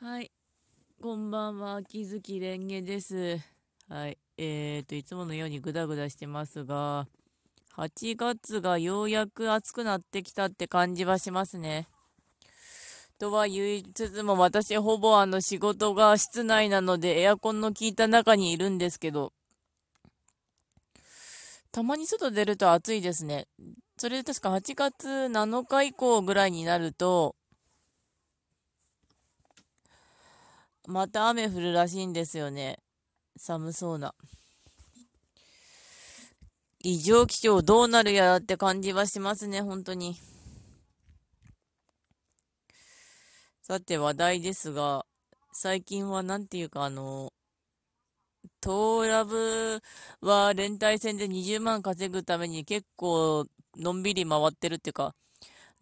はい、こんばんは、秋月蓮華です。はい、いつものようにグダグダしてますが、8月がようやく暑くなってきたって感じはしますね。とは言いつつも、私ほぼ仕事が室内なのでエアコンの効いた中にいるんですけど、たまに外出ると暑いですね。それで確か8月7日以降ぐらいになると、また雨降るらしいんですよね。寒そうな。異常気象どうなるやらって感じはしますね、本当に。さて話題ですが、最近はなんていうかトーラブは連帯戦で20万稼ぐために結構のんびり回ってるっていうか、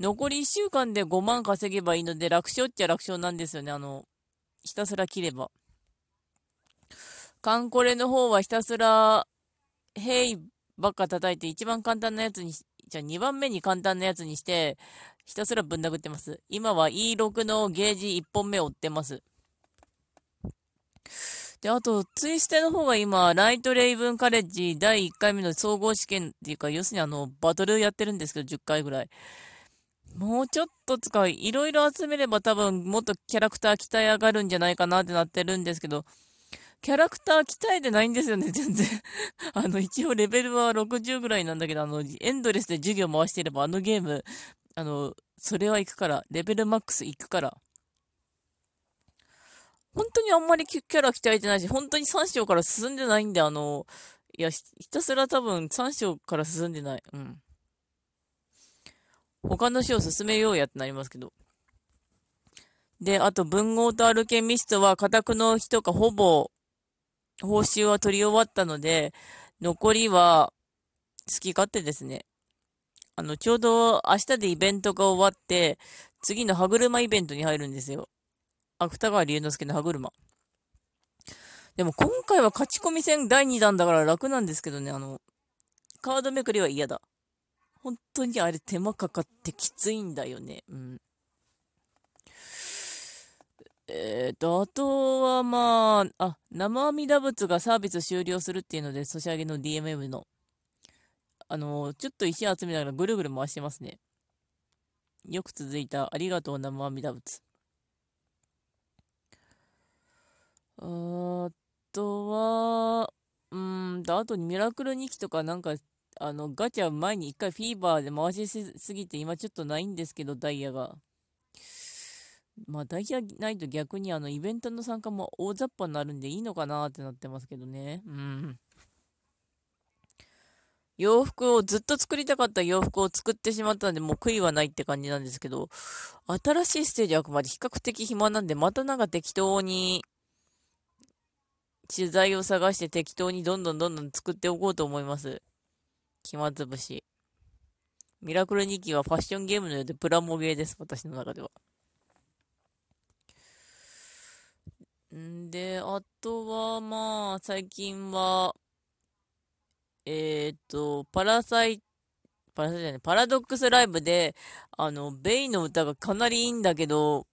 残り1週間で5万稼げばいいので、楽勝っちゃ楽勝なんですよね。ひたすら切れば。カンコレの方はひたすらヘイばっか叩いて、一番簡単なやつに、2番目に簡単なやつにして、ひたすらぶん殴ってます。今は E6 のゲージ1本目を追ってます。で、あと、ツイステの方が今、ライトレイブンカレッジ第1回目の総合試験っていうか、要するにバトルやってるんですけど、10回ぐらい。もうちょっと使い、いろいろ集めれば多分、もっとキャラクター鍛え上がるんじゃないかなってなってるんですけど、キャラクター鍛えてないんですよね、全然。一応レベルは60ぐらいなんだけど、エンドレスで授業回していれば、ゲーム、それは行くから、レベルマックス行くから。本当にあんまりキャラ鍛えてないし、本当に3章から進んでないんで、いや、ひたすら多分3章から進んでない。うん。他の章進めようやってなりますけど。で、あと、文豪とアルケミストは、家宅の日とかほぼ、報酬は取り終わったので、残りは、好き勝手ですね。ちょうど明日でイベントが終わって、次の歯車イベントに入るんですよ。芥川龍之介の歯車。でも今回は勝ち込み戦第2弾だから楽なんですけどね、カードめくりは嫌だ。本当にあれ手間かかってきついんだよね。うん。あとはまあ、生阿弥陀仏がサービス終了するっていうので、ソシャゲの DMM の。ちょっと石集めながらぐるぐる回してますね。よく続いた、ありがとう生阿弥陀仏。あとは、あとミラクル2期とかなんか、ガチャ前に一回フィーバーで回しすぎて、今ちょっとないんですけど、ダイヤが。まあ、ダイヤないと逆にイベントの参加も大雑把になるんでいいのかなってなってますけどね。うん。洋服を、ずっと作りたかった洋服を作ってしまったんで、もう悔いはないって感じなんですけど、新しいステージはあくまで比較的暇なんで、またなんか適当に、取材を探して適当にどんどん作っておこうと思います。暇つぶし。ミラクル2期はファッションゲームのようでプラモゲーです、私の中では。んで、あとはまあ、最近は、パラドックスライブで、ベイの歌がかなりいいんだけど、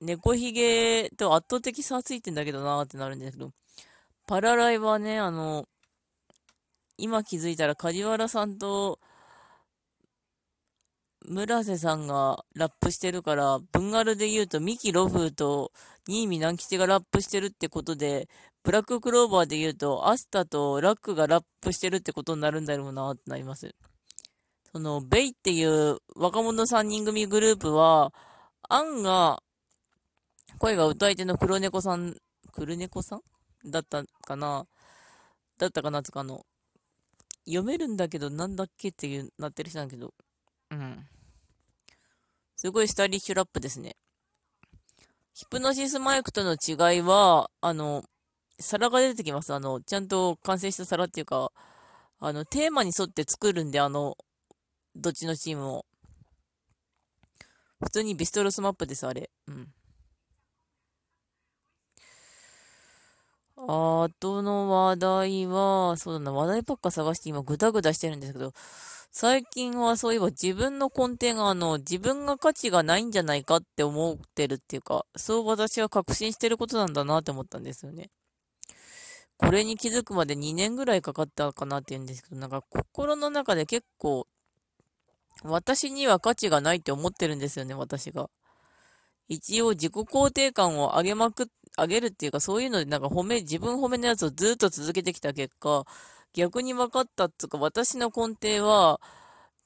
猫ひげと圧倒的差ついてんだけどなーってなるんですけど、パラライはね、今気づいたら梶原さんと村瀬さんがラップしてるから、文ガルで言うとミキ・ロフーと新見南吉がラップしてるってことで、ブラッククローバーで言うとアスタとラックがラップしてるってことになるんだろうなーってなります。ベイっていう若者3人組グループは、アンが声が歌い手の黒猫さんだったかなつかの。読めるんだけど、なんだっけっていう、なってる人なんだけど。うん。すごいスタイリッシュラップですね。ヒプノシスマイクとの違いは、皿が出てきます。ちゃんと完成した皿っていうか、テーマに沿って作るんで、どっちのチームを。普通にビストロスマップです、あれ。うん。あとの話題は、そうだな、話題ばっか探して今グダグダしてるんですけど、最近はそういえば自分の根底が自分が価値がないんじゃないかって思ってるっていうか、そう私は確信してることなんだなって思ったんですよね。これに気づくまで2年ぐらいかかったかなって言うんですけど、なんか心の中で結構私には価値がないって思ってるんですよね、私が。一応自己肯定感を上げるっていうか、そういうのでなんか自分褒めのやつをずっと続けてきた結果、逆に分かったっていうか、私の根底は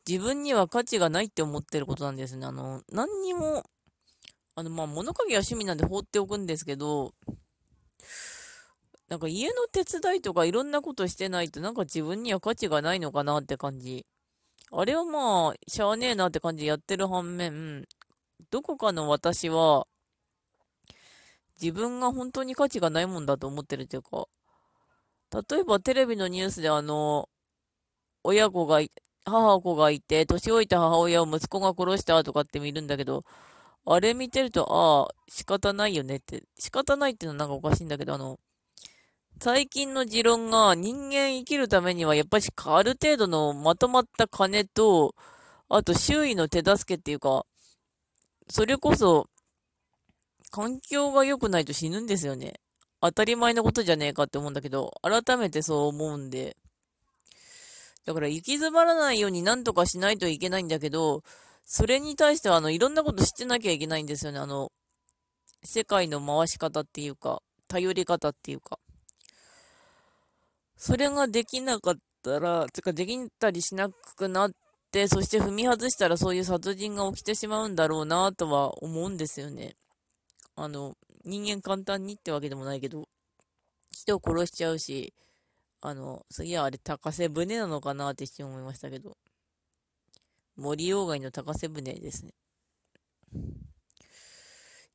自分には価値がないって思ってることなんですね。何にも、物陰は趣味なんで放っておくんですけど、なんか家の手伝いとかいろんなことしてないとなんか自分には価値がないのかなって感じ。あれはまあ、しゃあねえなって感じでやってる反面、どこかの私は自分が本当に価値がないもんだと思ってるというか、例えばテレビのニュースで母子がいて、年老いた母親を息子が殺したとかって見るんだけど、あれ見てると、ああ、仕方ないよねって、仕方ないっていうのはなんかおかしいんだけど、最近の持論が人間生きるためにはやっぱりある程度のまとまった金と、あと周囲の手助けっていうか、それこそ環境が良くないと死ぬんですよね。当たり前のことじゃねえかって思うんだけど、改めてそう思うんで。だから行き詰まらないように何とかしないといけないんだけど、それに対してははいろんなこと知ってなきゃいけないんですよね。世界の回し方っていうか、頼り方っていうか。それができなかったら、できたりしなくなって、そして踏み外したらそういう殺人が起きてしまうんだろうなとは思うんですよね。人間簡単にってわけでもないけど、人を殺しちゃうし、あれ高瀬船なのかなって一瞬思いましたけど、森鴎外の高瀬船ですね。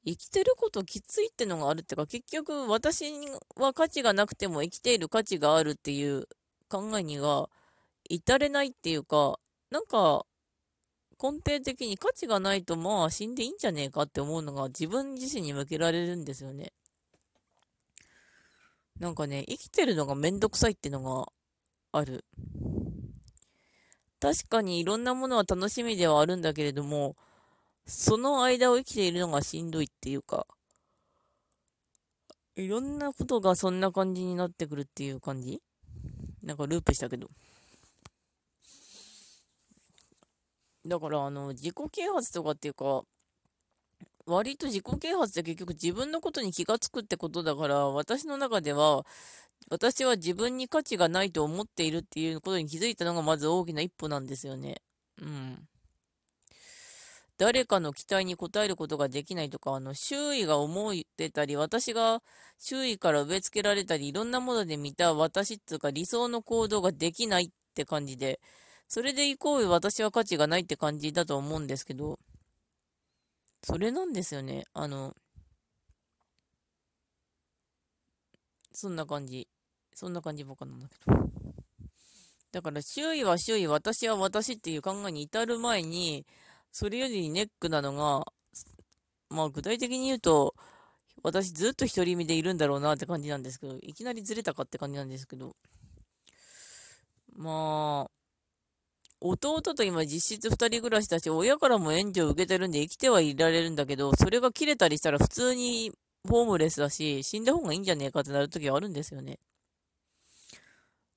生きてることきついってのがあるってか、結局私は価値がなくても生きている価値があるっていう考えには至れないっていうか、なんか根底的に価値がないとまあ死んでいいんじゃねえかって思うのが自分自身に向けられるんですよね。なんかね、生きてるのがめんどくさいってのがある。確かにいろんなものは楽しみではあるんだけれども、その間を生きているのがしんどいっていうか、いろんなことがそんな感じになってくるっていう感じ。なんかループしたけど。だから自己啓発とかっていうか、割と自己啓発って結局自分のことに気がつくってことだから、私の中では私は自分に価値がないと思っているっていうことに気づいたのがまず大きな一歩なんですよね。誰かの期待に応えることができないとか、周囲が思ってたり、私が周囲から植え付けられたり、いろんなもので見た私っていうか理想の行動ができないって感じで、それでイコール私は価値がないって感じだと思うんですけど、それなんですよね。そんな感じばっかなんだけど。だから周囲は周囲、私は私っていう考えに至る前に、それよりネックなのが、まあ具体的に言うと、私ずっと独り身でいるんだろうなって感じなんですけど、いきなりずれたかって感じなんですけど、まあ、弟と今実質二人暮らしだし、親からも援助を受けてるんで生きてはいられるんだけど、それが切れたりしたら普通にホームレスだし、死んだ方がいいんじゃねえかってなるときはあるんですよね。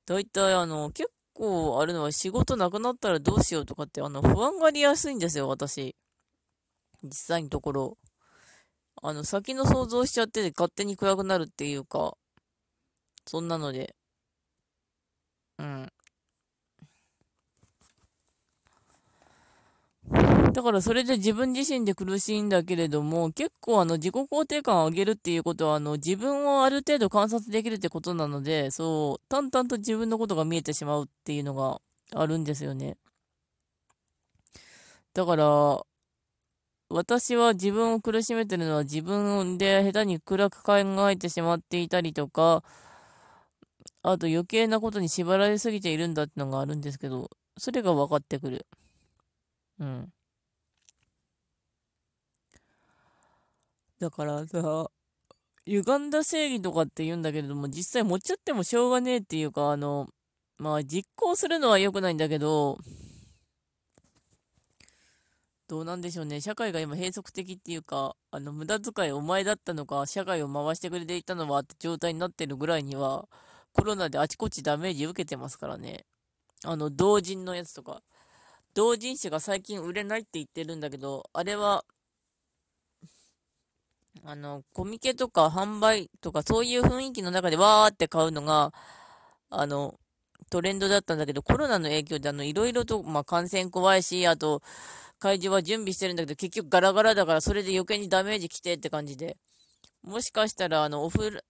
だいたい結構あるのは仕事なくなったらどうしようとかって不安がりやすいんですよ、私。実際のところ。先の想像しちゃってて勝手に暗くなるっていうか、そんなので。だからそれで自分自身で苦しいんだけれども、結構自己肯定感を上げるっていうことは自分をある程度観察できるってことなので、そう淡々と自分のことが見えてしまうっていうのがあるんですよね。だから私は自分を苦しめてるのは、自分で下手に暗く考えてしまっていたりとか、あと余計なことに縛られすぎているんだってのがあるんですけど、それが分かってくる。だからさ、歪んだ正義とかって言うんだけれども、実際持っちゃってもしょうがねえっていうか、まあ実行するのは良くないんだけど、どうなんでしょうね。社会が今閉塞的っていうか、無駄遣いお前だったのか、社会を回してくれていたのはって状態になってるぐらいには、コロナであちこちダメージ受けてますからね。同人のやつとか。同人誌が最近売れないって言ってるんだけど、あれは、コミケとか販売とかそういう雰囲気の中でわーって買うのが、トレンドだったんだけど、コロナの影響でいろいろと、感染怖いし、あと、会場は準備してるんだけど、結局ガラガラだから、それで余計にダメージきてって感じで、もしかしたら、オフ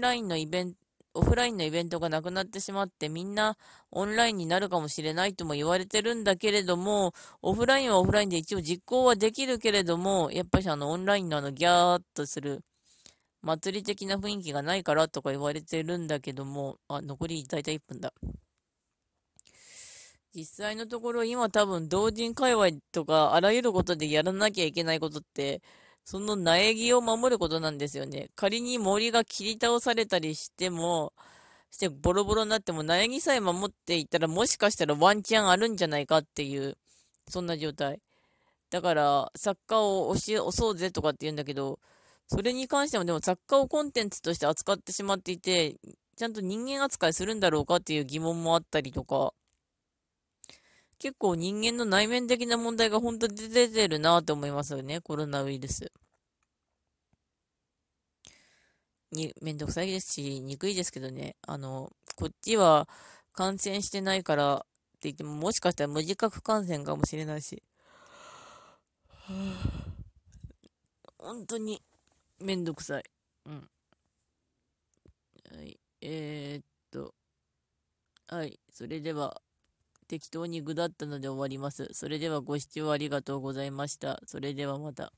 ラインのイベントがなくなってしまって、みんなオンラインになるかもしれないとも言われてるんだけれども、オフラインはオフラインで一応実行はできるけれども、やっぱりオンラインのギャーっとする祭り的な雰囲気がないからとか言われてるんだけども、残りだいたい1分だ。実際のところ今多分同人界隈とかあらゆることでやらなきゃいけないことって、その苗木を守ることなんですよね。仮に森が切り倒されたりしてボロボロになっても苗木さえ守っていったらもしかしたらワンチャンあるんじゃないかっていう、そんな状態。だから、作家を押そうぜとかって言うんだけど、それに関してもでも作家をコンテンツとして扱ってしまっていて、ちゃんと人間扱いするんだろうかっていう疑問もあったりとか、結構人間の内面的な問題が本当に出てるなぁと思いますよね、コロナウイルス。めんどくさいですし、憎いですけどね。こっちは感染してないからって言っても、もしかしたら無自覚感染かもしれないし。本当にめんどくさい。うん。はい。はい。それでは。適当に具だったので終わります。それではご視聴ありがとうございました。それではまた。